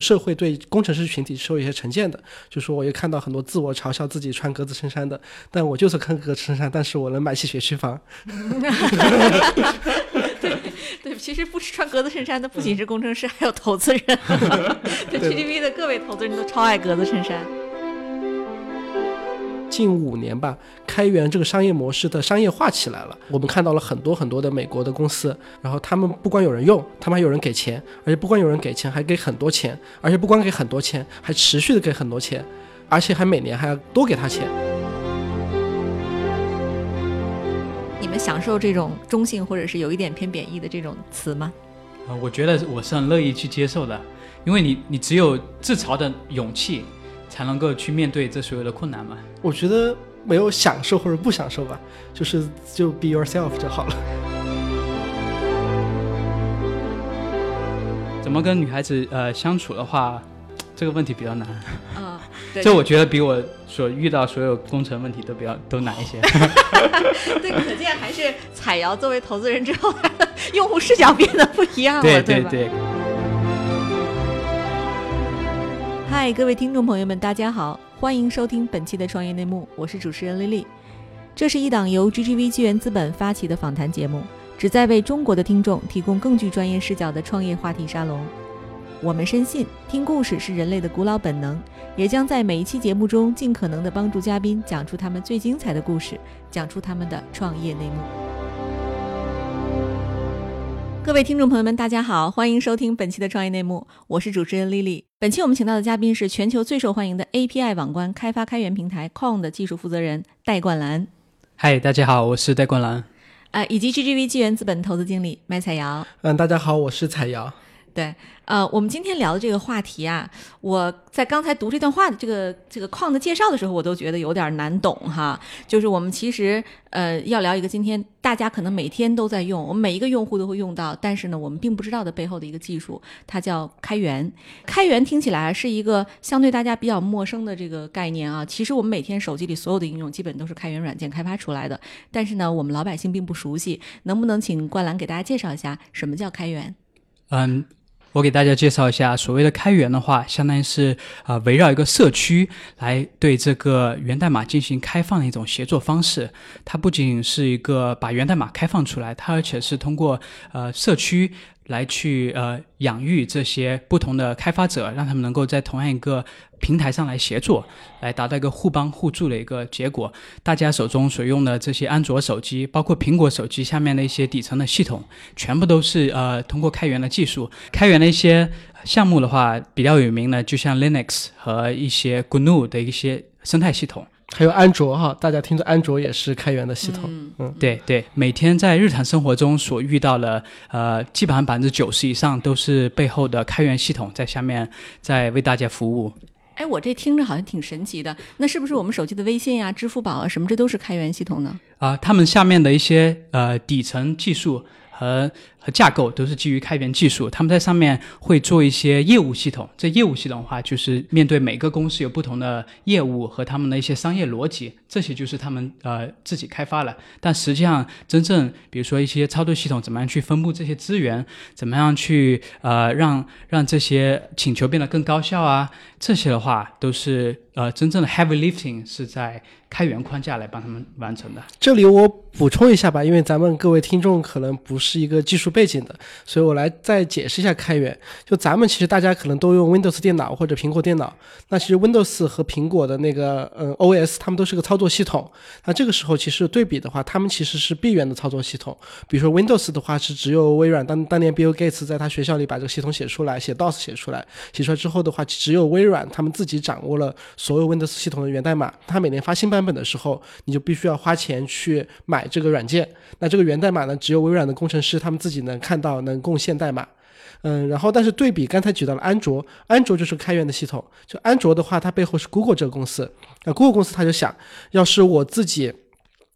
社会对工程师群体是有一些成见的，就说我也看到很多自我嘲笑自己穿格子衬衫的，但我就是穿格子衬衫，但是我能买起学区房。对，其实不是穿格子衬衫的不仅是工程师，还有投资人。对 GGV 的各位投资人都超爱格子衬衫。近5年吧，开源这个商业模式的商业化起来了，我们看到了很多很多的美国的公司，然后他们不光有人用，他们还有人给钱，而且不光有人给钱还给很多钱，而且不光给很多钱还持续的给很多钱，而且还每年还要多给他钱。你们享受这种中性或者是有一点偏贬义的这种词吗？我觉得我是很乐意去接受的，因为你只有自嘲的勇气才能够去面对这所有的困难嘛。我觉得没有享受或者不享受吧，就 be yourself 就好了。怎么跟女孩子相处的话，这个问题比较难。这我觉得比我所遇到所有工程问题都难一些。对，可见还是采瑶作为投资人之后，用户视角变得不一样了。对吧？嗨，各位听众朋友们，大家好，欢迎收听本期的创业内幕，我是主持人丽丽。这是一档由 GGV 纪元资本发起的访谈节目，旨在为中国的听众提供更具专业视角的创业话题沙龙。我们深信，听故事是人类的古老本能，也将在每一期节目中尽可能的帮助嘉宾讲出他们最精彩的故事，讲出他们的创业内幕。各位听众朋友们，大家好，欢迎收听本期的创业内幕，我是主持人 Lily。 本期我们请到的嘉宾是全球最受欢迎的 API 网关开发开源平台 Kong 的技术负责人戴冠澜。嗨，大家好，我是戴冠澜。以及 GGV 纪元资本投资经理麦采瑶。大家好，我是采瑶。对，我们今天聊的这个话题啊，我在刚才读这段话的这个Kong的介绍的时候，我都觉得有点难懂哈。就是我们其实要聊一个今天大家可能每天都在用，我们每一个用户都会用到，但是呢我们并不知道的背后的一个技术，它叫开源。开源听起来是一个相对大家比较陌生的这个概念啊。其实我们每天手机里所有的应用基本都是开源软件开发出来的，但是呢我们老百姓并不熟悉。能不能请冠澜给大家介绍一下什么叫开源？我给大家介绍一下，所谓的开源的话，相当于是围绕一个社区来对这个源代码进行开放的一种协作方式。它不仅是一个把源代码开放出来，它而且是通过社区来去养育这些不同的开发者，让他们能够在同样一个平台上来协作，来达到一个互帮互助的一个结果。大家手中所用的这些安卓手机，包括苹果手机下面的一些底层的系统，全部都是通过开源的技术。开源的一些项目的话，比较有名的就像 Linux 和一些 GNU 的一些生态系统，还有安卓哈，大家听着安卓也是开源的系统。对，每天在日常生活中所遇到的基本上 90% 以上都是背后的开源系统在下面在为大家服务。哎，我这听着好像挺神奇的，那是不是我们手机的微信啊、支付宝啊什么，这都是开源系统呢？他们下面的一些底层技术和架构都是基于开源技术，他们在上面会做一些业务系统。这业务系统的话，就是面对每个公司有不同的业务和他们的一些商业逻辑，这些就是他们自己开发了。但实际上真正比如说一些操作系统，怎么样去分布这些资源，怎么样去让这些请求变得更高效啊，这些的话都是真正的 heavy lifting 是在开源框架来帮他们完成的。这里我补充一下吧，因为咱们各位听众可能不是一个技术背景的，所以我来再解释一下开源。就咱们其实大家可能都用 Windows 电脑或者苹果电脑，那其实 Windows 和苹果的那个OS 他们都是个操作系统。那这个时候其实对比的话，他们其实是闭源的操作系统。比如说 Windows 的话是只有微软当年 Bill Gates 在他学校里把这个系统写出来，写 DOS 写出来，写出来之后的话，只有微软他们自己掌握了所有 Windows 系统的源代码。他每年发新版本的时候，你就必须要花钱去买这个软件。那这个源代码呢，只有微软的工程师他们自己能看到，能贡献代码。然后但是对比刚才举到了安卓就是开源的系统。就安卓的话，它背后是 Google 这个公司。那 Google 公司他就想，要是我自己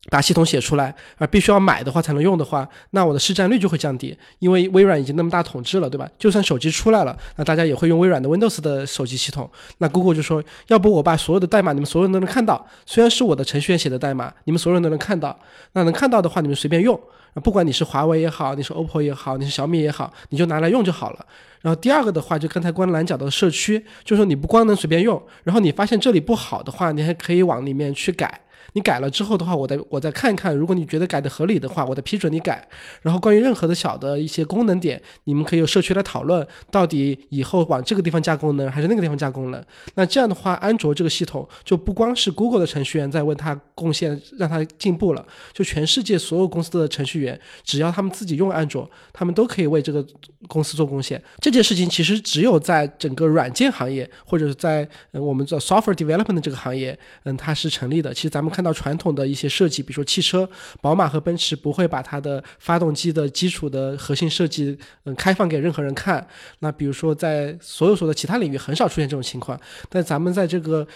把系统写出来，而必须要买的话才能用的话，那我的市占率就会降低，因为微软已经那么大统治了，对吧？就算手机出来了，那大家也会用微软的 Windows 的手机系统。那 Google 就说，要不我把所有的代码你们所有人都能看到，虽然是我的程序员写的代码，你们所有人都能看到，那能看到的话你们随便用，不管你是华为也好，你是 OPPO 也好，你是小米也好，你就拿来用就好了。然后第二个的话，就刚才关澜讲到的社区，就是说你不光能随便用，然后你发现这里不好的话，你还可以往里面去改。你改了之后的话，我再看看，如果你觉得改的合理的话，我再批准你改。然后关于任何的小的一些功能点，你们可以有社区来讨论，到底以后往这个地方加功能还是那个地方加功能。那这样的话，安卓这个系统就不光是 Google 的程序员在为它贡献，让它进步了，就全世界所有公司的程序员，只要他们自己用安卓，他们都可以为这个公司做贡献。这件事情其实只有在整个软件行业，或者在我们叫 software development 这个行业，它是成立的。其实咱们看到传统的一些设计，比如说汽车，宝马和奔驰不会把它的发动机的基础的核心设计开放给任何人看。那比如说在所有的其他领域很少出现这种情况，但咱们在这个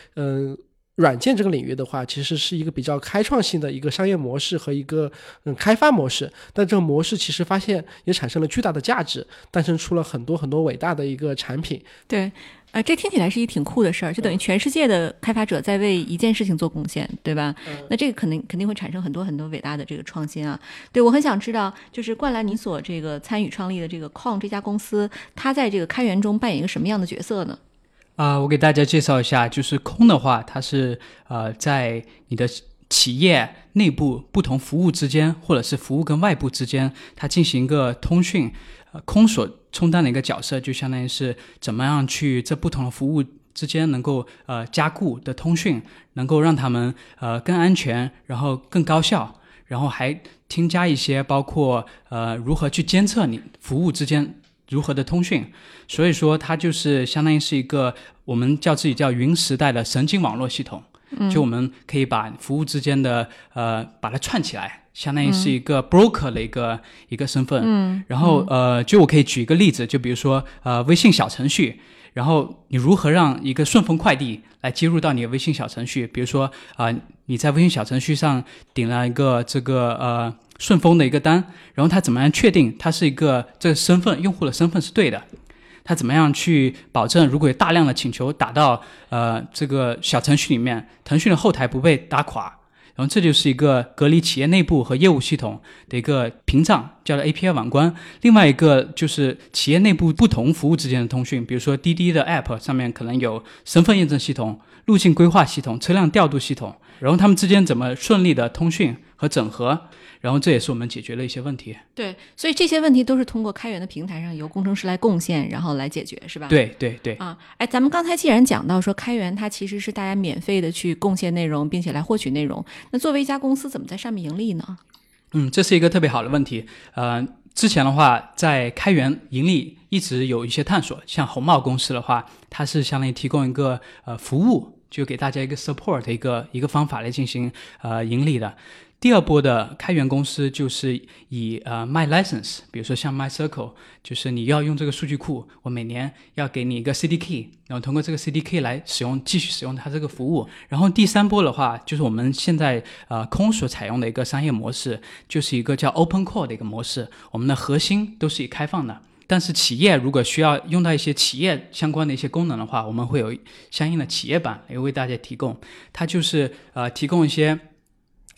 软件这个领域的话，其实是一个比较开创性的一个商业模式和一个开发模式，但这个模式其实发现也产生了巨大的价值，诞生出了很多伟大的一个产品。对，这听起来是一挺酷的事儿，就等于全世界的开发者在为一件事情做贡献，对吧？那这个肯定会产生很多伟大的这个创新啊。对，我很想知道，就是冠澜你所这个参与创立的这个 Kong 这家公司，它在这个开源中扮演一个什么样的角色呢？我给大家介绍一下，就是Kong的话，它是在你的企业内部不同服务之间，或者是服务跟外部之间，它进行一个通讯。Kong所充当的一个角色，就相当于是怎么样去这不同的服务之间能够加固的通讯，能够让他们更安全，然后更高效，然后还添加一些包括如何去监测你服务之间如何的通讯。所以说它就是相当于是一个我们叫自己叫云时代的神经网络系统，就我们可以把服务之间的把它串起来，相当于是一个 broker 的一个身份。然后就我可以举一个例子，就比如说微信小程序，然后你如何让一个顺丰快递来接入到你的微信小程序，比如说你在微信小程序上顶了一个这个顺丰的一个单，然后他怎么样确定他是一个这个身份用户的身份是对的，他怎么样去保证如果有大量的请求打到这个小程序里面，腾讯的后台不被打垮。然后这就是一个隔离企业内部和业务系统的一个屏障，叫做 API 网关。另外一个就是企业内部不同服务之间的通讯，比如说滴滴的 App 上面可能有身份验证系统、路径规划系统、车辆调度系统，然后他们之间怎么顺利的通讯和整合，然后这也是我们解决了一些问题。对，所以这些问题都是通过开源的平台上由工程师来贡献，然后来解决，是吧？对对对。啊，哎，咱们刚才既然讲到说开源它其实是大家免费的去贡献内容，并且来获取内容，那作为一家公司怎么在上面盈利呢？这是一个特别好的问题。之前的话，在开源盈利一直有一些探索，像红帽公司的话，它是相当于提供一个服务，就给大家一个 support 的一个方法来进行盈利的。第二波的开源公司就是以卖 license， 比如说像 MySQL， 就是你要用这个数据库，我每年要给你一个 CDK， 然后通过这个 CDK 来继续使用它这个服务。然后第三波的话，就是我们现在Kong所采用的一个商业模式，就是一个叫 Open Core 的一个模式，我们的核心都是以开放的。但是企业如果需要用到一些企业相关的一些功能的话，我们会有相应的企业版来为大家提供。它就是提供一些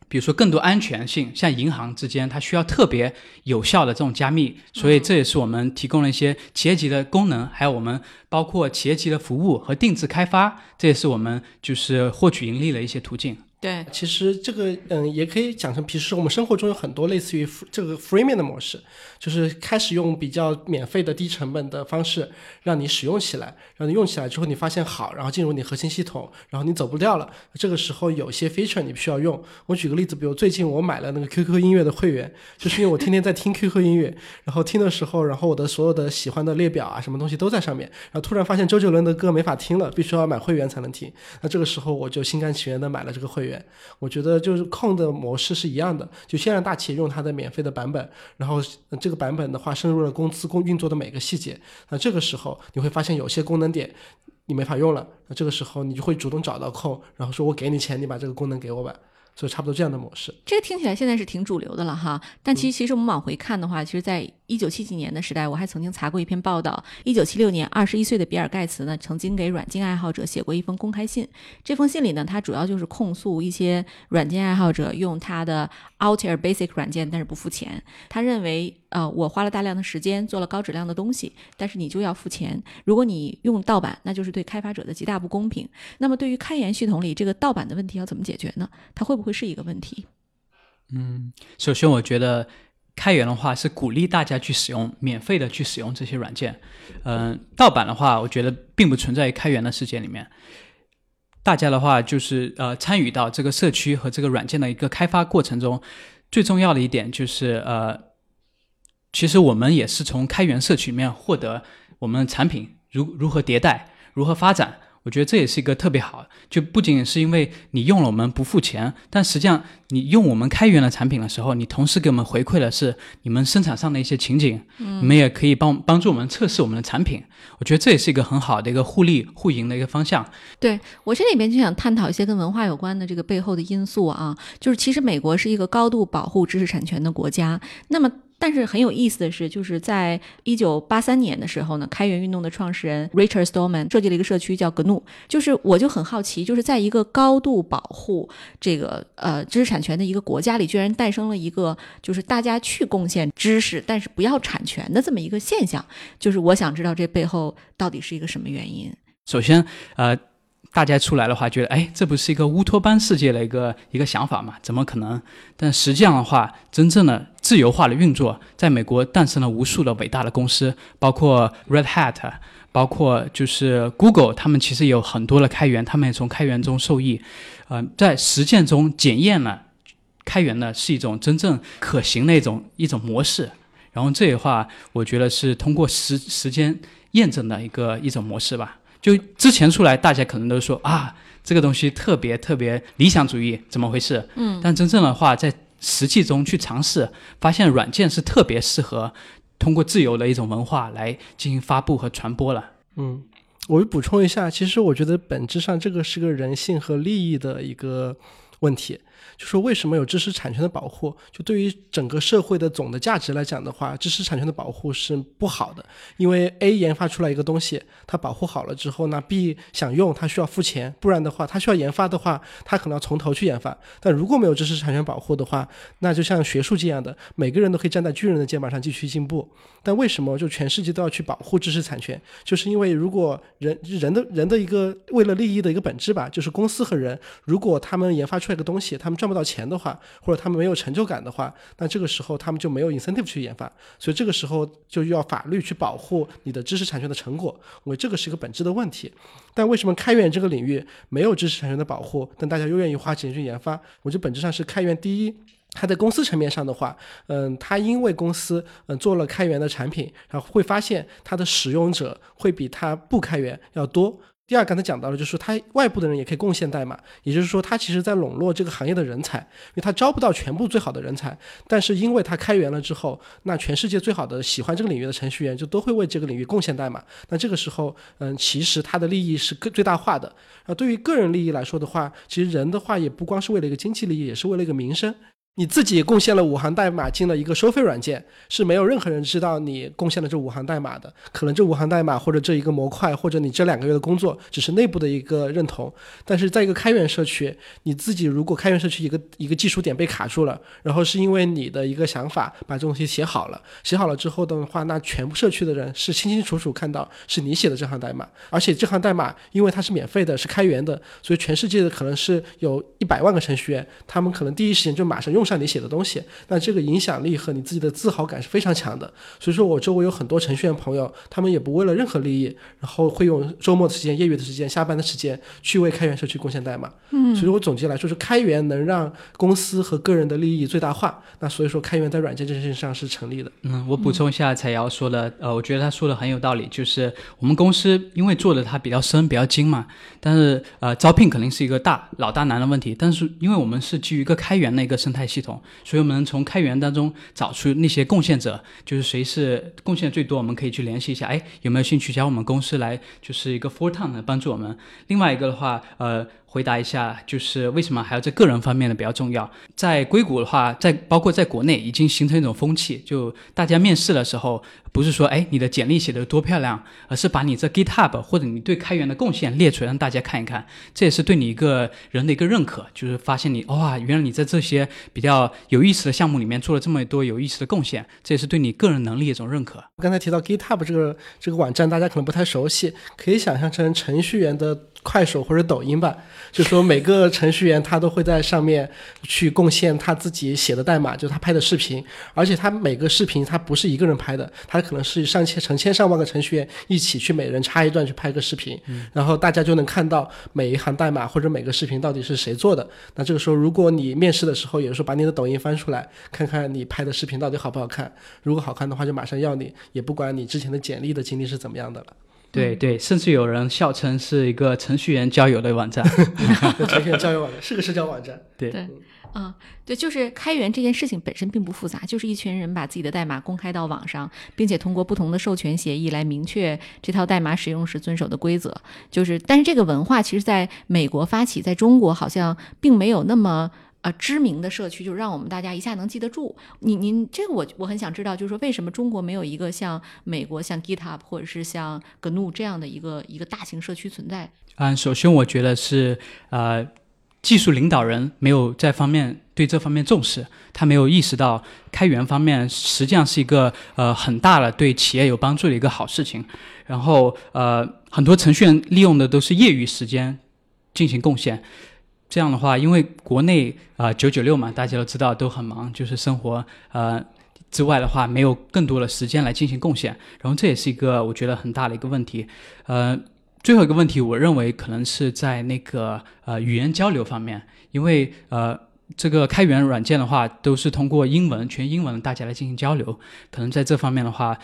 比如说更多安全性，像银行之间它需要特别有效的这种加密，所以这也是我们提供了一些企业级的功能，还有我们包括企业级的服务和定制开发，这也是我们就是获取盈利的一些途径。对，其实这个也可以讲成平时我们生活中有很多类似于这个 freemium 的模式，就是开始用比较免费的低成本的方式让你使用起来，让你用起来之后你发现好，然后进入你核心系统，然后你走不掉了，这个时候有些 feature 你需要用。我举个例子，比如最近我买了那个 QQ 音乐的会员，就是因为我天天在听 QQ 音乐，然后听的时候，然后我的所有的喜欢的列表啊什么东西都在上面，然后突然发现周杰伦的歌没法听了，必须要买会员才能听，那这个时候我就心甘情愿的买了这个会员。我觉得就是Kong的模式是一样的，就先让大企业用它的免费的版本，然后这个版本的话深入了公司运作的每个细节，那这个时候你会发现有些功能点你没法用了，那这个时候你就会主动找到Kong，然后说我给你钱，你把这个功能给我吧。就差不多这样的模式。这个听起来现在是挺主流的了哈，但其实我们往回看的话，其实在1970年的时代，我还曾经查过一篇报道，1976年21岁的比尔盖茨呢，曾经给软件爱好者写过一封公开信。这封信里呢，他主要就是控诉一些软件爱好者用他的 Altair Basic 软件但是不付钱。他认为我花了大量的时间做了高质量的东西，但是你就要付钱，如果你用盗版，那就是对开发者的极大不公平。那么对于开源系统里这个盗版的问题要怎么解决呢？它会不会是一个问题？首先我觉得开源的话是鼓励大家去使用，免费的去使用这些软件。盗版的话我觉得并不存在于开源的世界里面。大家的话就是参与到这个社区和这个软件的一个开发过程中，最重要的一点就是其实我们也是从开源社区里面获得我们产品如何迭代，如何发展。我觉得这也是一个特别好，就不仅是因为你用了我们不付钱，但实际上你用我们开源的产品的时候，你同时给我们回馈的是你们生产上的一些情景，你们也可以帮助我们测试我们的产品。我觉得这也是一个很好的一个互利互赢的一个方向。对，我这里边就想探讨一些跟文化有关的这个背后的因素啊，就是其实美国是一个高度保护知识产权的国家，那么但是很有意思的是，就是在1983年的时候呢，开源运动的创始人 Richard Stallman 设计了一个社区叫 GNU。 就是我就很好奇，就是在一个高度保护这个知识产权的一个国家里，居然诞生了一个就是大家去贡献知识但是不要产权的这么一个现象。就是我想知道这背后到底是一个什么原因。首先大家出来的话觉得，哎，这不是一个乌托邦世界的一个想法吗？怎么可能？但实际上的话，真正的自由化的运作，在美国诞生了无数的伟大的公司，包括 Red Hat， 包括就是 Google， 他们其实有很多的开源，他们也从开源中受益。在实践中检验了开源的是一种真正可行的一种模式。然后这一话，我觉得是通过时间验证的一种模式吧。就之前出来大家可能都说啊，这个东西特别特别理想主义，怎么回事？但真正的话在实际中去尝试，发现软件是特别适合通过自由的一种文化来进行发布和传播了。我补充一下，其实我觉得本质上这个是个人性和利益的一个问题，就说为什么有知识产权的保护，就对于整个社会的总的价值来讲的话，知识产权的保护是不好的。因为 A 研发出来一个东西，它保护好了之后呢， B 想用它需要付钱，不然的话它需要研发的话，它可能要从头去研发。但如果没有知识产权保护的话，那就像学术这样的，每个人都可以站在巨人的肩膀上继续进步。但为什么就全世界都要去保护知识产权？就是因为如果人的一个为了利益的一个本质吧，就是公司和人，如果他们研发出来一个东西，他们赚不到钱的话，或者他们没有成就感的话，那这个时候他们就没有 incentive 去研发，所以这个时候就要法律去保护你的知识产权的成果。我觉得这个是一个本质的问题。但为什么开源这个领域没有知识产权的保护，但大家又愿意花钱去研发？我觉得本质上是开源第一，它在公司层面上的话，它因为公司做了开源的产品，然后会发现它的使用者会比它不开源要多。第二，刚才讲到了，就是它外部的人也可以贡献代码，也就是说它其实在笼络这个行业的人才，因为它招不到全部最好的人才，但是因为它开源了之后，那全世界最好的喜欢这个领域的程序员就都会为这个领域贡献代码。那这个时候其实它的利益是最大化的。对于个人利益来说的话，其实人的话也不光是为了一个经济利益，也是为了一个民生。你自己贡献了5行代码进了一个收费软件，是没有任何人知道你贡献了这5行代码的。可能这5行代码或者这一个模块或者你这2个月的工作只是内部的一个认同。但是在一个开源社区，你自己如果开源社区一个技术点被卡住了，然后是因为你的一个想法把这东西写好了之后的话，那全部社区的人是清清楚楚看到是你写的这行代码。而且这行代码因为它是免费的，是开源的，所以全世界的可能是有100万个程序员，他们可能第一时间就马上用上你写的东西。那这个影响力和你自己的自豪感是非常强的。所以说我周围有很多程序员朋友，他们也不为了任何利益，然后会用周末的时间、业余的时间、下班的时间去为开源社区贡献代码。所以我总结来说，是开源能让公司和个人的利益最大化。那所以说开源在软件这件事上是成立的。我补充一下才瑶说的，我觉得他说的很有道理，就是我们公司因为做的它比较深比较精嘛，但是招聘肯定是一个老大难的问题。但是因为我们是基于一个开源的一个生态系统，所以我们从开源当中找出那些贡献者，就是谁是贡献最多，我们可以去联系一下，哎，有没有兴趣加我们公司来，就是一个 full time 的帮助我们。另外一个的话回答一下，就是为什么还要在个人方面的比较重要。在硅谷的话，包括在国内已经形成一种风气，就大家面试的时候不是说你的简历写得多漂亮，而是把你这 GitHub 或者你对开源的贡献列出来让大家看一看，这也是对你一个人的一个认可，就是发现你原来你在这些比较有意思的项目里面做了这么多有意思的贡献，这也是对你个人能力一种认可。刚才提到 GitHub 这个网站大家可能不太熟悉，可以想象成程序员的快手或者抖音吧，就说每个程序员他都会在上面去贡献他自己写的代码，就是他拍的视频，而且他每个视频他不是一个人拍的，他可能是成千上万个程序员一起去每人插一段去拍个视频，然后大家就能看到每一行代码或者每个视频到底是谁做的。那这个时候如果你面试的时候也就是把你的抖音翻出来看看你拍的视频到底好不好看，如果好看的话就马上要你，也不管你之前的简历的经历是怎么样的了。对对，甚至有人笑称是一个程序员交友的网站。程序员交友网站是个社交网站。对对，对，就是开源这件事情本身并不复杂，就是一群人把自己的代码公开到网上，并且通过不同的授权协议来明确这套代码使用时遵守的规则。就是，但是这个文化其实在美国发起，在中国好像并没有那么知名的社区，就让我们大家一下能记得住。您这个我很想知道，就是说为什么中国没有一个像美国像 GitHub 或者是像 GNU 这样的一个大型社区存在？首先我觉得是技术领导人没有对这方面重视，他没有意识到开源方面实际上是一个很大的对企业有帮助的一个好事情。然后很多程序员利用的都是业余时间进行贡献。这样的话，因为国内996嘛，大家都知道都很忙，就是生活之外的话没有更多的时间来进行贡献，然后这也是一个我觉得很大的一个问题。最后一个问题我认为可能是在那个语言交流方面，因为这个开源软件的话都是通过全英文大家来进行交流，可能在这方面的话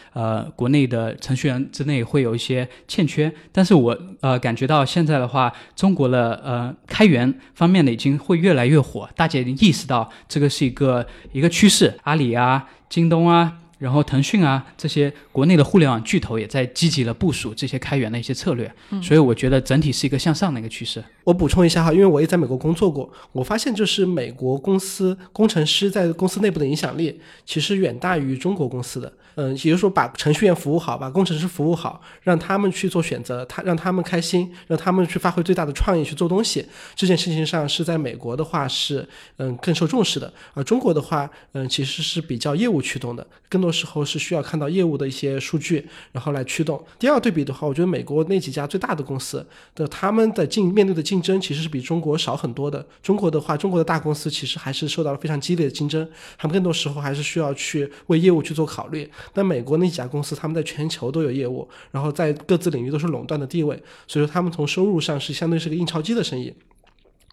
国内的程序员之内会有一些欠缺。但是我感觉到现在的话，中国的开源方面的已经会越来越火，大家已经意识到这个是一个趋势。阿里啊、京东啊，然后腾讯啊，这些国内的互联网巨头也在积极的部署这些开源的一些策略，所以我觉得整体是一个向上的一个趋势。我补充一下哈，因为我也在美国工作过，我发现就是美国公司工程师在公司内部的影响力其实远大于中国公司的。也就是说把程序员服务好，把工程师服务好，让他们去做选择，让他们开心，让他们去发挥最大的创意去做东西，这件事情上是在美国的话是更受重视的。而中国的话其实是比较业务驱动的，更多时候是需要看到业务的一些数据然后来驱动。第二对比的话，我觉得美国那几家最大的公司的他们的面对的竞争其实是比中国少很多的。中国的大公司其实还是受到了非常激烈的竞争，他们更多时候还是需要去为业务去做考虑。但美国那几家公司他们在全球都有业务，然后在各自领域都是垄断的地位，所以说他们从收入上是相对是个印钞机的生意。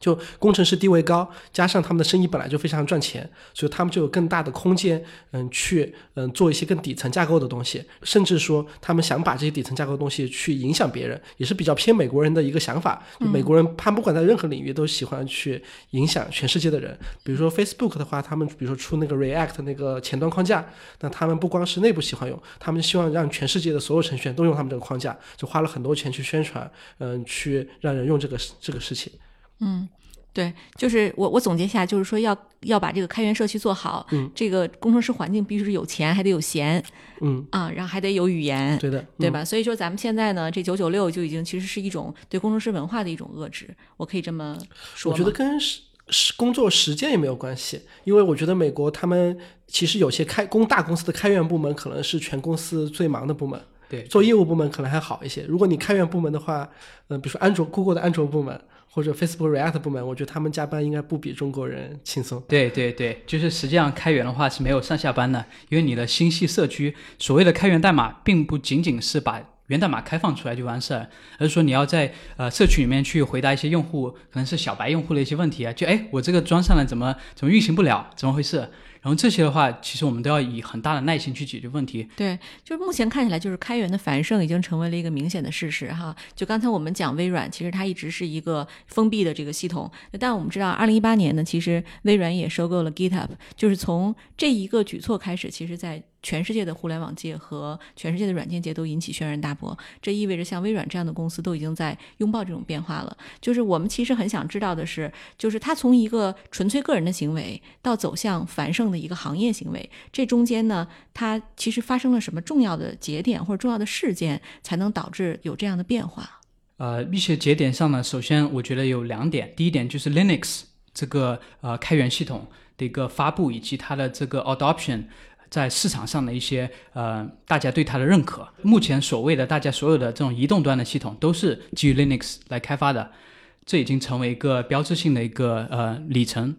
就工程师地位高，加上他们的生意本来就非常赚钱，所以他们就有更大的空间去做一些更底层架构的东西，甚至说他们想把这些底层架构的东西去影响别人，也是比较偏美国人的一个想法。美国人他不管在任何领域都喜欢去影响全世界的人，比如说 Facebook 的话，他们比如说出那个 React 那个前端框架，那他们不光是内部喜欢用，他们希望让全世界的所有程序员都用他们这个框架，就花了很多钱去宣传去让人用这个事情。对，就是我总结一下，就是说要把这个开源社区做好，这个工程师环境必须是有钱还得有闲，然后还得有语言，对的，对吧？所以说咱们现在呢，这996就已经其实是一种对工程师文化的一种遏制，我可以这么说吗？我觉得跟工作时间也没有关系，因为我觉得美国他们其实有些大公司的开源部门可能是全公司最忙的部门。对，做业务部门可能还好一些。如果你开源部门的话，比如说Google 的安卓部门或者 Facebook React 部门，我觉得他们加班应该不比中国人轻松。对对对，就是实际上开源的话是没有上下班的，因为你的星系社区，所谓的开源代码并不仅仅是把源代码开放出来就完事儿，而是说你要在社区里面去回答一些用户可能是小白用户的一些问题啊，就我这个装上了怎么运行不了，怎么回事？然后这些的话其实我们都要以很大的耐心去解决问题。对，就是目前看起来就是开源的繁盛已经成为了一个明显的事实哈。就刚才我们讲微软其实它一直是一个封闭的这个系统，但我们知道2018年呢其实微软也收购了 GitHub， 就是从这一个举措开始，其实在全世界的互联网界和全世界的软件界都引起轩然大波。这意味着像微软这样的公司都已经在拥抱这种变化了。就是我们其实很想知道的是，就是它从一个纯粹个人的行为到走向繁盛的一个行业行为，这中间呢它其实发生了什么重要的节点或者重要的事件才能导致有这样的变化。一些节点上呢，首先我觉得有两点。第一点就是 Linux 这个开源系统的一个发布以及它的这个 adoption在市场上的一些大家对它的认可。目前所谓的大家所有的这种移动端的系统都是基于 Linux 来开发的，这已经成为一个标志性的一个里程。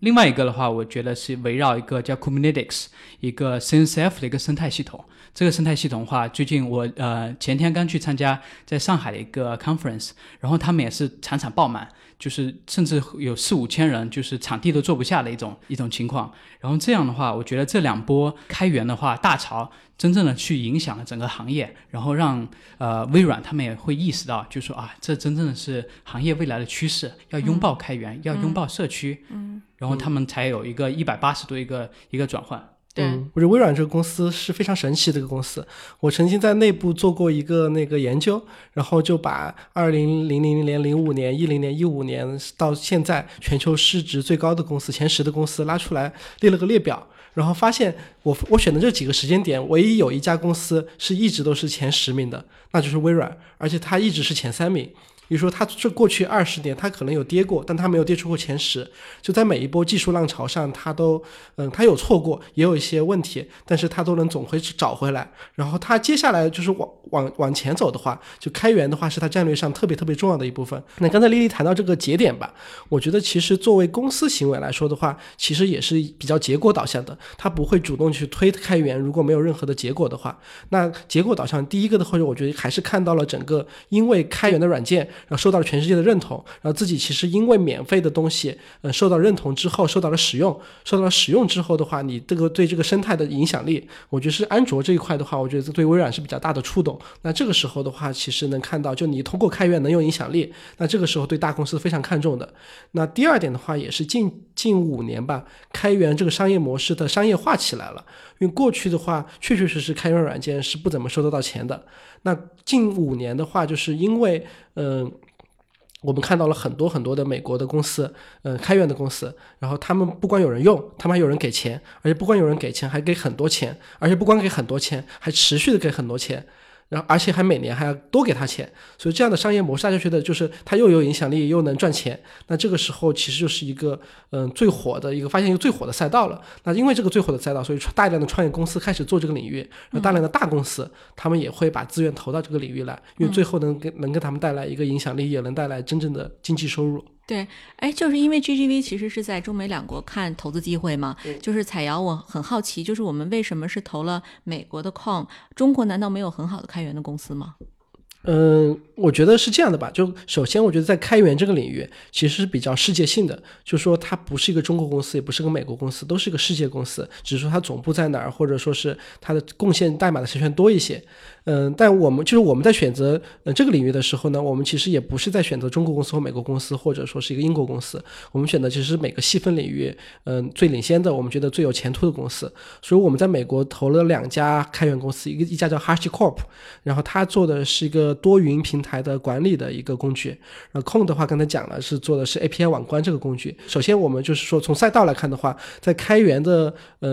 另外一个的话我觉得是围绕一个叫 Kubernetes 一个 CNCF 的一个生态系统。这个生态系统的话最近我前天刚去参加在上海的一个 conference， 然后他们也是场场爆满，就是甚至有4-5千人，就是场地都坐不下的一种情况。然后这样的话我觉得这两波开源的话大潮真正的去影响了整个行业，然后让微软他们也会意识到，就说啊，这真正的是行业未来的趋势，要拥抱开源，要拥抱社区，然后他们才有一个180度一个转换。对，我觉得微软这个公司是非常神奇的一个公司。我曾经在内部做过一个那个研究，然后就把2000年、05年、10年、15年到现在全球市值最高的公司前10的公司拉出来列了个列表。然后发现我选的这几个时间点唯一有一家公司是一直都是前10名的，那就是微软，而且它一直是前3名。比如说它这过去20年它可能有跌过，但它没有跌出过前10，就在每一波技术浪潮上它都它有错过也有一些问题，但是它都能总会找回来。然后它接下来就是往前走的话，就开源的话是它战略上特别特别重要的一部分。那刚才莉莉谈到这个节点吧，我觉得其实作为公司行为来说的话，其实也是比较结果导向的，它不会主动去推开源，如果没有任何的结果的话。那结果导向第一个的话，我觉得还是看到了整个因为开源的软件然后受到了全世界的认同，然后自己其实因为免费的东西受到认同之后受到了使用，之后的话你这个对这个生态的影响力，我觉得是安卓这一块的话，我觉得对微软是比较大的触动。那这个时候的话其实能看到就你通过开源能有影响力，那这个时候对大公司非常看重的。那第二点的话也是近5年吧，开源这个商业模式的商业化起来了。因为过去的话确确实实开源软件是不怎么收得到钱的，那近5年的话就是因为我们看到了很多很多的美国的公司开源的公司，然后他们不光有人用，他们还有人给钱，而且不光有人给钱还给很多钱，而且不光给很多钱还持续的给很多钱，然后而且还每年还要多给他钱。所以这样的商业模式大家觉得就是他又有影响力又能赚钱，那这个时候其实就是一个最火的一个发现一个最火的赛道了。那因为这个最火的赛道，所以大量的创业公司开始做这个领域，然后大量的大公司他们也会把资源投到这个领域来，因为最后能给他们带来一个影响力，也能带来真正的经济收入。对，就是因为 GGV 其实是在中美两国看投资机会嘛。就是采瑶，我很好奇，就是我们为什么是投了美国的 Kong， 中国难道没有很好的开源的公司吗？我觉得是这样的吧，就首先我觉得在开源这个领域其实是比较世界性的，就是说它不是一个中国公司也不是个美国公司，都是一个世界公司，只是说它总部在哪儿，或者说是它的贡献代码的成员多一些。但我们在选择这个领域的时候呢，我们其实也不是在选择中国公司或美国公司或者说是一个英国公司，我们选择其实每个细分领域最领先的我们觉得最有前途的公司。所以我们在美国投了2家开源公司，一家叫 HashiCorp， 然后它做的是一个多云平台的管理的一个工具。然后 Kong 的话刚才讲了是做的是 API 网关这个工具。首先我们就是说从赛道来看的话，在开源的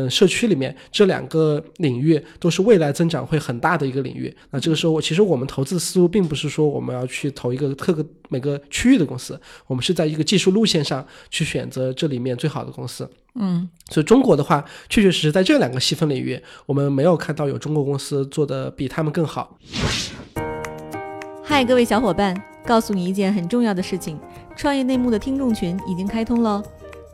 社区里面，这2个领域都是未来增长会很大的一个领域。那这个时候其实我们投资思路并不是说我们要去投一个每个区域的公司，我们是在一个技术路线上去选择这里面最好的公司。所以中国的话确确实实在这2个细分领域我们没有看到有中国公司做的比他们更好。嗨，各位小伙伴，告诉你一件很重要的事情，创业内幕的听众群已经开通了。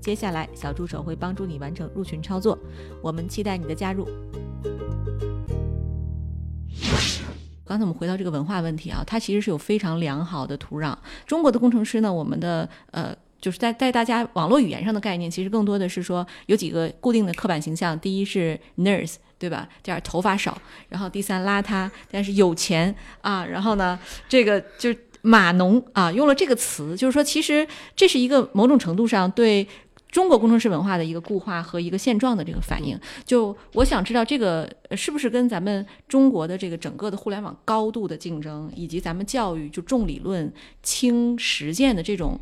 接下来小助手会帮助你完成入群操作，我们期待你的加入。刚才我们回到这个文化问题啊，它其实是有非常良好的土壤。中国的工程师呢，我们的就是在大家网络语言上的概念，其实更多的是说有几个固定的刻板形象。第一是 nerds， 对吧？第二头发少，然后第三邋遢，但是有钱啊。然后呢，这个就是码农啊，用了这个词，就是说其实这是一个某种程度上对中国工程师文化的一个固化和一个现状的这个反应。就我想知道这个是不是跟咱们中国的这个整个的互联网高度的竞争，以及咱们教育就重理论轻实践的这种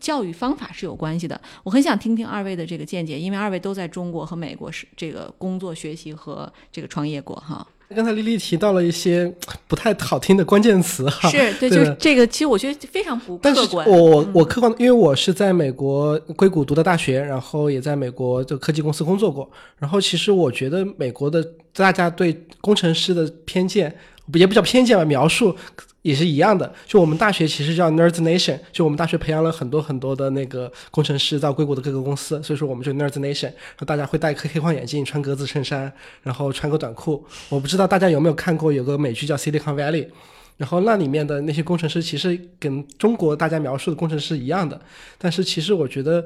教育方法是有关系的。我很想听听二位的这个见解，因为二位都在中国和美国是这个工作学习和这个创业过哈。刚才丽丽提到了一些不太好听的关键词哈，是对，就是这个，其实我觉得非常不客观。但是我客观，因为我是在美国硅谷读的大学，然后也在美国的科技公司工作过。然后其实我觉得美国的大家对工程师的偏见，也不叫偏见吧，描述也是一样的。就我们大学其实叫 Nerds Nation， 就我们大学培养了很多很多的那个工程师到硅谷的各个公司，所以说我们就 Nerds Nation。 大家会戴黑框眼镜，穿格子衬衫，然后穿个短裤。我不知道大家有没有看过有个美剧叫 Silicon Valley， 然后那里面的那些工程师其实跟中国大家描述的工程师一样的。但是其实我觉得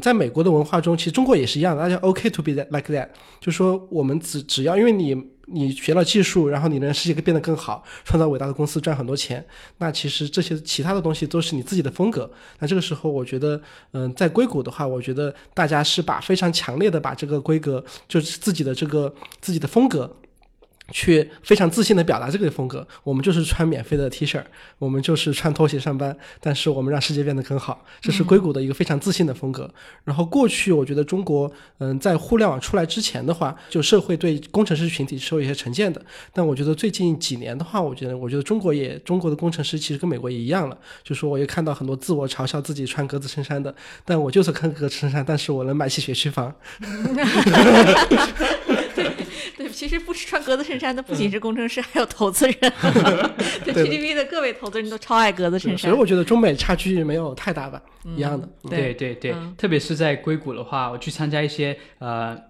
在美国的文化中，其实中国也是一样的，大家 OK to be that, like that， 就说我们只要因为你学了技术，然后你能让世界变得更好，创造伟大的公司，赚很多钱，那其实这些其他的东西都是你自己的风格。那这个时候我觉得在硅谷的话，我觉得大家是非常强烈的把这个规格，就是自己的风格去非常自信的表达。这个风格我们就是穿免费的 T 恤，我们就是穿拖鞋上班，但是我们让世界变得更好，这是硅谷的一个非常自信的风格。然后过去我觉得中国在互联网出来之前的话，就社会对工程师群体是有一些成见的。但我觉得最近几年的话，我觉得中国的工程师其实跟美国也一样了，就说我也看到很多自我嘲笑自己穿格子衬衫的，但我就是穿格子衬衫，但是我能买起学区房。其实不是穿格子衬衫的不仅是工程师，还有投资人。对 GGV 的各位投资人都超爱格子衬衫，所以我觉得中美差距没有太大吧，一样的。对对对，特别是在硅谷的话，我去参加一些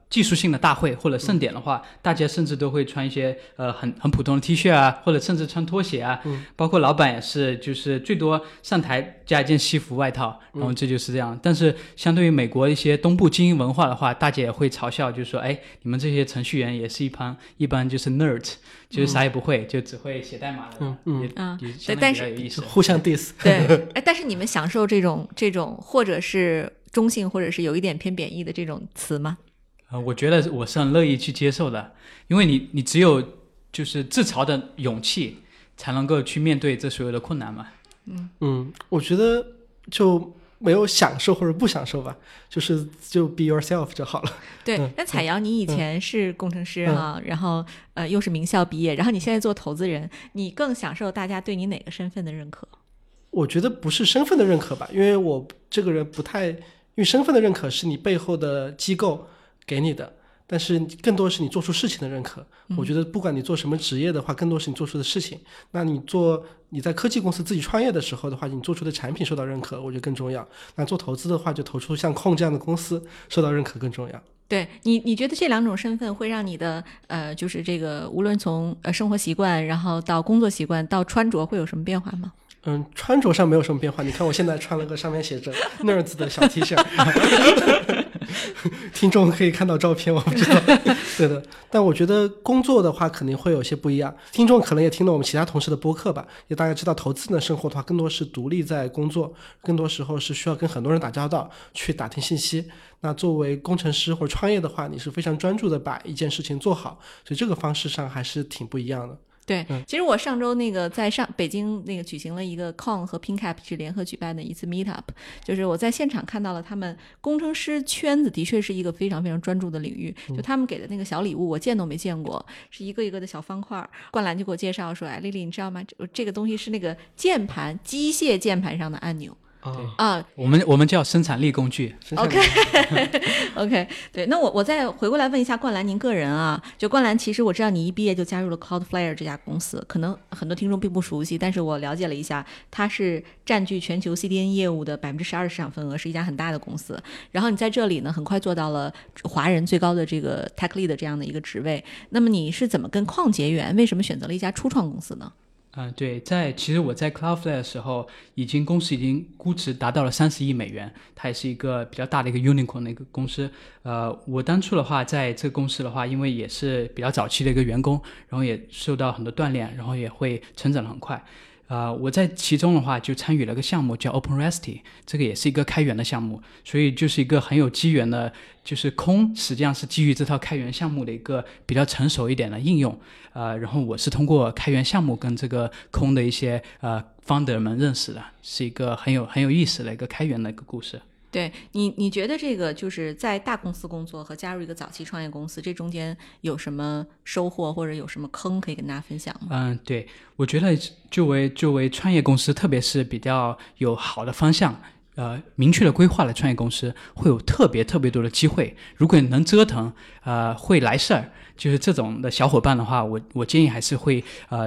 技术性的大会或者盛典的话，大家甚至都会穿一些很普通的 T 恤啊，或者甚至穿拖鞋啊。包括老板也是，就是最多上台加一件西服外套，然后这就是这样。但是相对于美国一些东部精英文化的话，大家也会嘲笑，就是说，哎，你们这些程序员也是一般就是 nerd， 就是啥也不会，就只会写代码的。也相当比较有意思，互相 diss。 对，但是你们享受这种或者是中性，或者是有一点偏贬义的这种词吗？我觉得我是很乐意去接受的，因为你只有就是自嘲的勇气，才能够去面对这所有的困难嘛。我觉得就没有享受或者不享受吧，就 be yourself 就好了。对，那彩瑶，你以前是工程师啊，然后又是名校毕业，然后你现在做投资人，你更享受大家对你哪个身份的认可？我觉得不是身份的认可吧，因为我这个人不太，因为身份的认可是你背后的机构给你的，但是更多是你做出事情的认可。我觉得不管你做什么职业的话，更多是你做出的事情。那你在科技公司自己创业的时候的话，你做出的产品受到认可，我觉得更重要。那做投资的话，就投出像Kong这样的公司，受到认可更重要。对，你觉得这两种身份会让你的就是这个无论从生活习惯，然后到工作习惯，到穿着会有什么变化吗？穿着上没有什么变化。你看我现在穿了个上面写着 nerds 的小 T 恤。听众可以看到照片，我不知道。对的，但我觉得工作的话肯定会有些不一样。听众可能也听了我们其他同事的播客吧，也大概知道投资人的生活的话，更多是独立在工作，更多时候是需要跟很多人打交道，去打听信息。那作为工程师或者创业的话，你是非常专注的把一件事情做好，所以这个方式上还是挺不一样的。对，其实我上周那个在北京那个举行了一个 Kong 和 PinCap 是联合举办的一次 meetup， 就是我在现场看到了他们工程师圈子的确是一个非常非常专注的领域。就他们给的那个小礼物我见都没见过，是一个一个的小方块。冠兰就给我介绍说，哎，丽丽你知道吗，这个东西是那个键盘，机械键盘上的按钮。啊，我们叫生产力工具。OK， 对，那我再回过来问一下冠兰您个人啊，就冠兰，其实我知道你一毕业就加入了 Cloudflare 这家公司，可能很多听众并不熟悉，但是我了解了一下，它是占据全球 CDN 业务的 12% 市场份额，是一家很大的公司。然后你在这里呢，很快做到了华人最高的这个 Tech Lead 的这样的一个职位。那么你是怎么跟矿结缘？为什么选择了一家初创公司呢？对，其实我在 Cloudflare 的时候，公司已经估值达到了30亿美元，它也是一个比较大的一个 unicorn 的一个公司。我当初的话，在这个公司的话，因为也是比较早期的一个员工，然后也受到很多锻炼，然后也会成长得很快。我在其中的话就参与了个项目叫 OpenResty， 这个也是一个开源的项目，所以就是一个很有机缘的，就是空实际上是基于这套开源项目的一个比较成熟一点的应用。然后我是通过开源项目跟这个空的一些founder 们认识的，是一个很有意思的一个开源的一个故事。对，你觉得这个就是在大公司工作和加入一个早期创业公司，这中间有什么收获或者有什么坑可以跟大家分享吗？对，我觉得作为创业公司，特别是比较有好的方向，明确的规划的创业公司，会有特别多的机会。如果你能折腾，会来事儿，就是这种的小伙伴的话，我建议还是会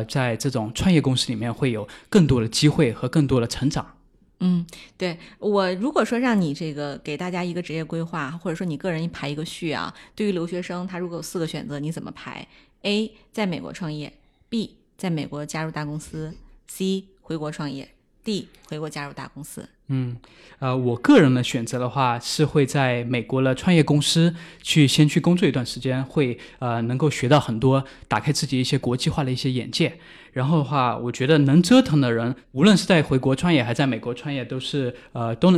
在这种创业公司里面会有更多的机会和更多的成长。对，我如果说让你这个给大家一个职业规划，或者说你个人排一个序啊，对于留学生他如果有4个选择，你怎么排？ A 在美国创业， B 在美国加入大公司， C 回国创业， D 回国加入大公司。我个人的选择的话是会在美国的创业公司先去工作一段时间，会能够学到很多，打开自己一些国际化的一些眼界。然后的话，我觉得能折腾的人，无论是在回国创业还是在美国创业，都是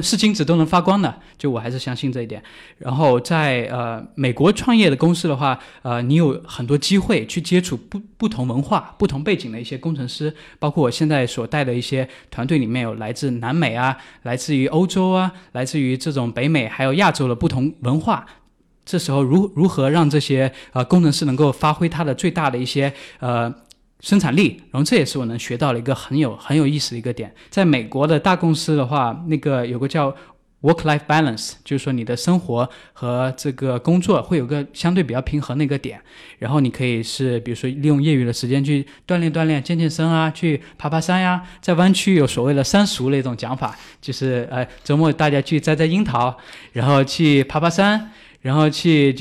是金子都能发光的，就我还是相信这一点。然后在美国创业的公司的话，你有很多机会去接触不同文化、不同背景的一些工程师，包括我现在所带的一些团队里面有来自南美啊，来自于欧洲啊，来自于这种北美还有亚洲的不同文化。这时候如何让这些工程师能够发挥他的最大的一些生产力，然后这也是我能学到的一个很有意思的一个点。在美国的大公司的话，那个有个叫 work-life balance， 就是说你的生活和这个工作会有个相对比较平衡的一个点，然后你可以是比如说利用业余的时间去锻炼、健健身啊，去爬山呀。在湾区有所谓的山俗的一种讲法，就是周末大家去摘樱桃，然后去爬山，然后去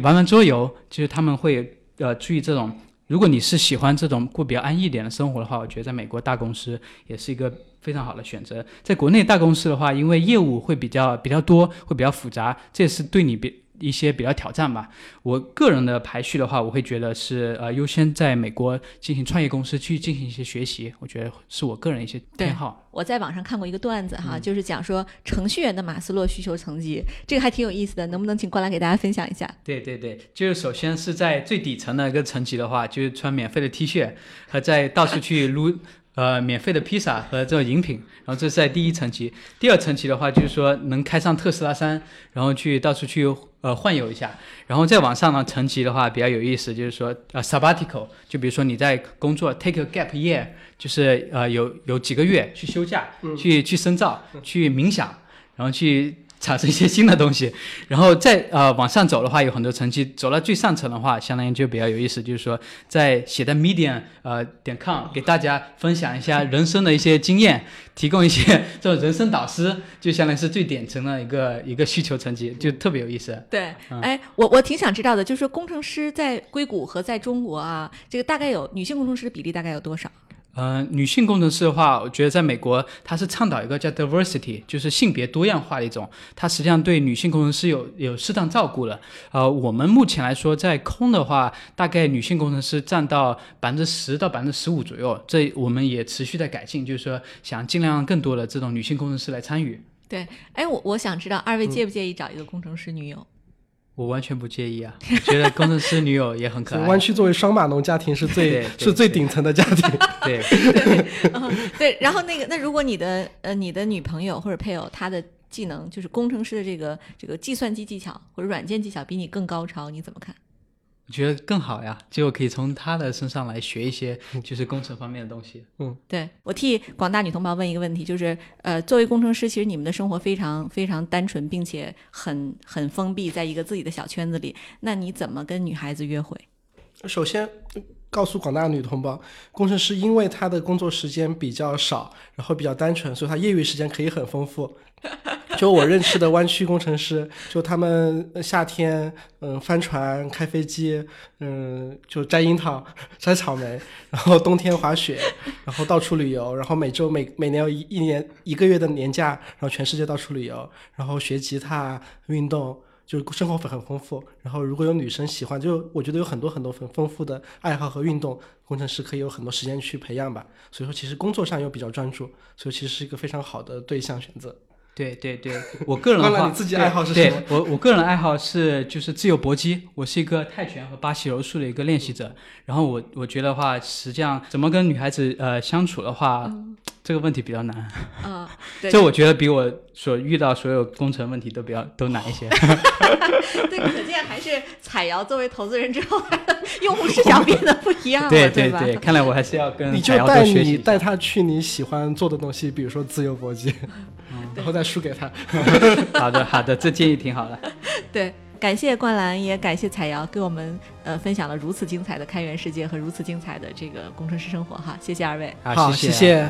玩桌游，就是他们会注意这种。如果你是喜欢这种过比较安逸一点的生活的话，我觉得在美国大公司也是一个非常好的选择。在国内大公司的话，因为业务会比较多，会比较复杂，这也是对你一些比较挑战吧。我个人的排序的话，我会觉得是优先在美国进行创业公司去进行一些学习，我觉得是我个人一些偏好。我在网上看过一个段子哈，就是讲说程序员的马斯洛需求层级，这个还挺有意思的，能不能请冠兰给大家分享一下？对，就是首先是在最底层的一个层级的话，就是穿免费的 T 恤和在到处去撸免费的披萨和这种饮品，然后这是在第一层级。第二层级的话，就是说能开上特斯拉山，然后去到处去幻游一下。然后再往上呢，层级的话比较有意思，就是说sabbatical， 就比如说你在工作 take a gap year， 就是有几个月去休假，去深造，去冥想，然后去产生一些新的东西。然后再往上走的话有很多层级，走到最上层的话相当于就比较有意思，就是说在写在 medium.com 给大家分享一下人生的一些经验，提供一些这种人生导师，就相当于是最典型的一个需求层级，就特别有意思。对，我挺想知道的，就是工程师在硅谷和在中国啊，这个大概有女性工程师的比例大概有多少？女性工程师的话，我觉得在美国它是倡导一个叫 diversity， 就是性别多样化的一种，它实际上对女性工程师有适当照顾了。我们目前来说在空的话，大概女性工程师占到 10% 到 15% 左右，这我们也持续在改进，就是说想尽量更多的这种女性工程师来参与。对，我想知道二位介不介意找一个工程师女友？我完全不介意啊，我觉得工程师女友也很可爱。湾区作为双码农家庭是最顶层的家庭。对，然后那如果你的女朋友或者配偶，她的技能就是工程师的这个计算机技巧或者软件技巧比你更高超，你怎么看？觉得更好呀，就可以从他的身上来学一些就是工程方面的东西。嗯，对，我替广大女同胞问一个问题，就是作为工程师，其实你们的生活非常非常单纯，并且很封闭，在一个自己的小圈子里，那你怎么跟女孩子约会？首先告诉广大女同胞，工程师因为他的工作时间比较少，然后比较单纯，所以他业余时间可以很丰富。就我认识的湾区工程师，就他们夏天帆船、开飞机，就摘樱桃、摘草莓，然后冬天滑雪，然后到处旅游，然后每年有一个月的年假，然后全世界到处旅游，然后学吉他、运动，就生活很丰富。然后如果有女生喜欢，就我觉得有很多很丰富的爱好和运动，工程师可以有很多时间去培养吧。所以说其实工作上又比较专注，所以其实是一个非常好的对象选择。对对对，我个人的话，你自己爱好是什么？对，我个人的爱好是就是自由搏击，我是一个泰拳和巴西柔术的一个练习者。然后我觉得的话，实际上怎么跟女孩子相处的话，这个问题比较难。嗯，对，这我觉得比我所遇到所有工程问题都难一些。对，可见还是彩瑶作为投资人之后，用户视角变得不一样了，对对 对, 对吧？看来我还是要跟彩瑶多学习。你就带他去你喜欢做的东西，比如说自由搏击。然后再输给他。好的，这建议挺好的。对，感谢冠兰，也感谢彩瑶给我们分享了如此精彩的开源世界和如此精彩的这个工程师生活哈，谢谢二位。好，谢谢。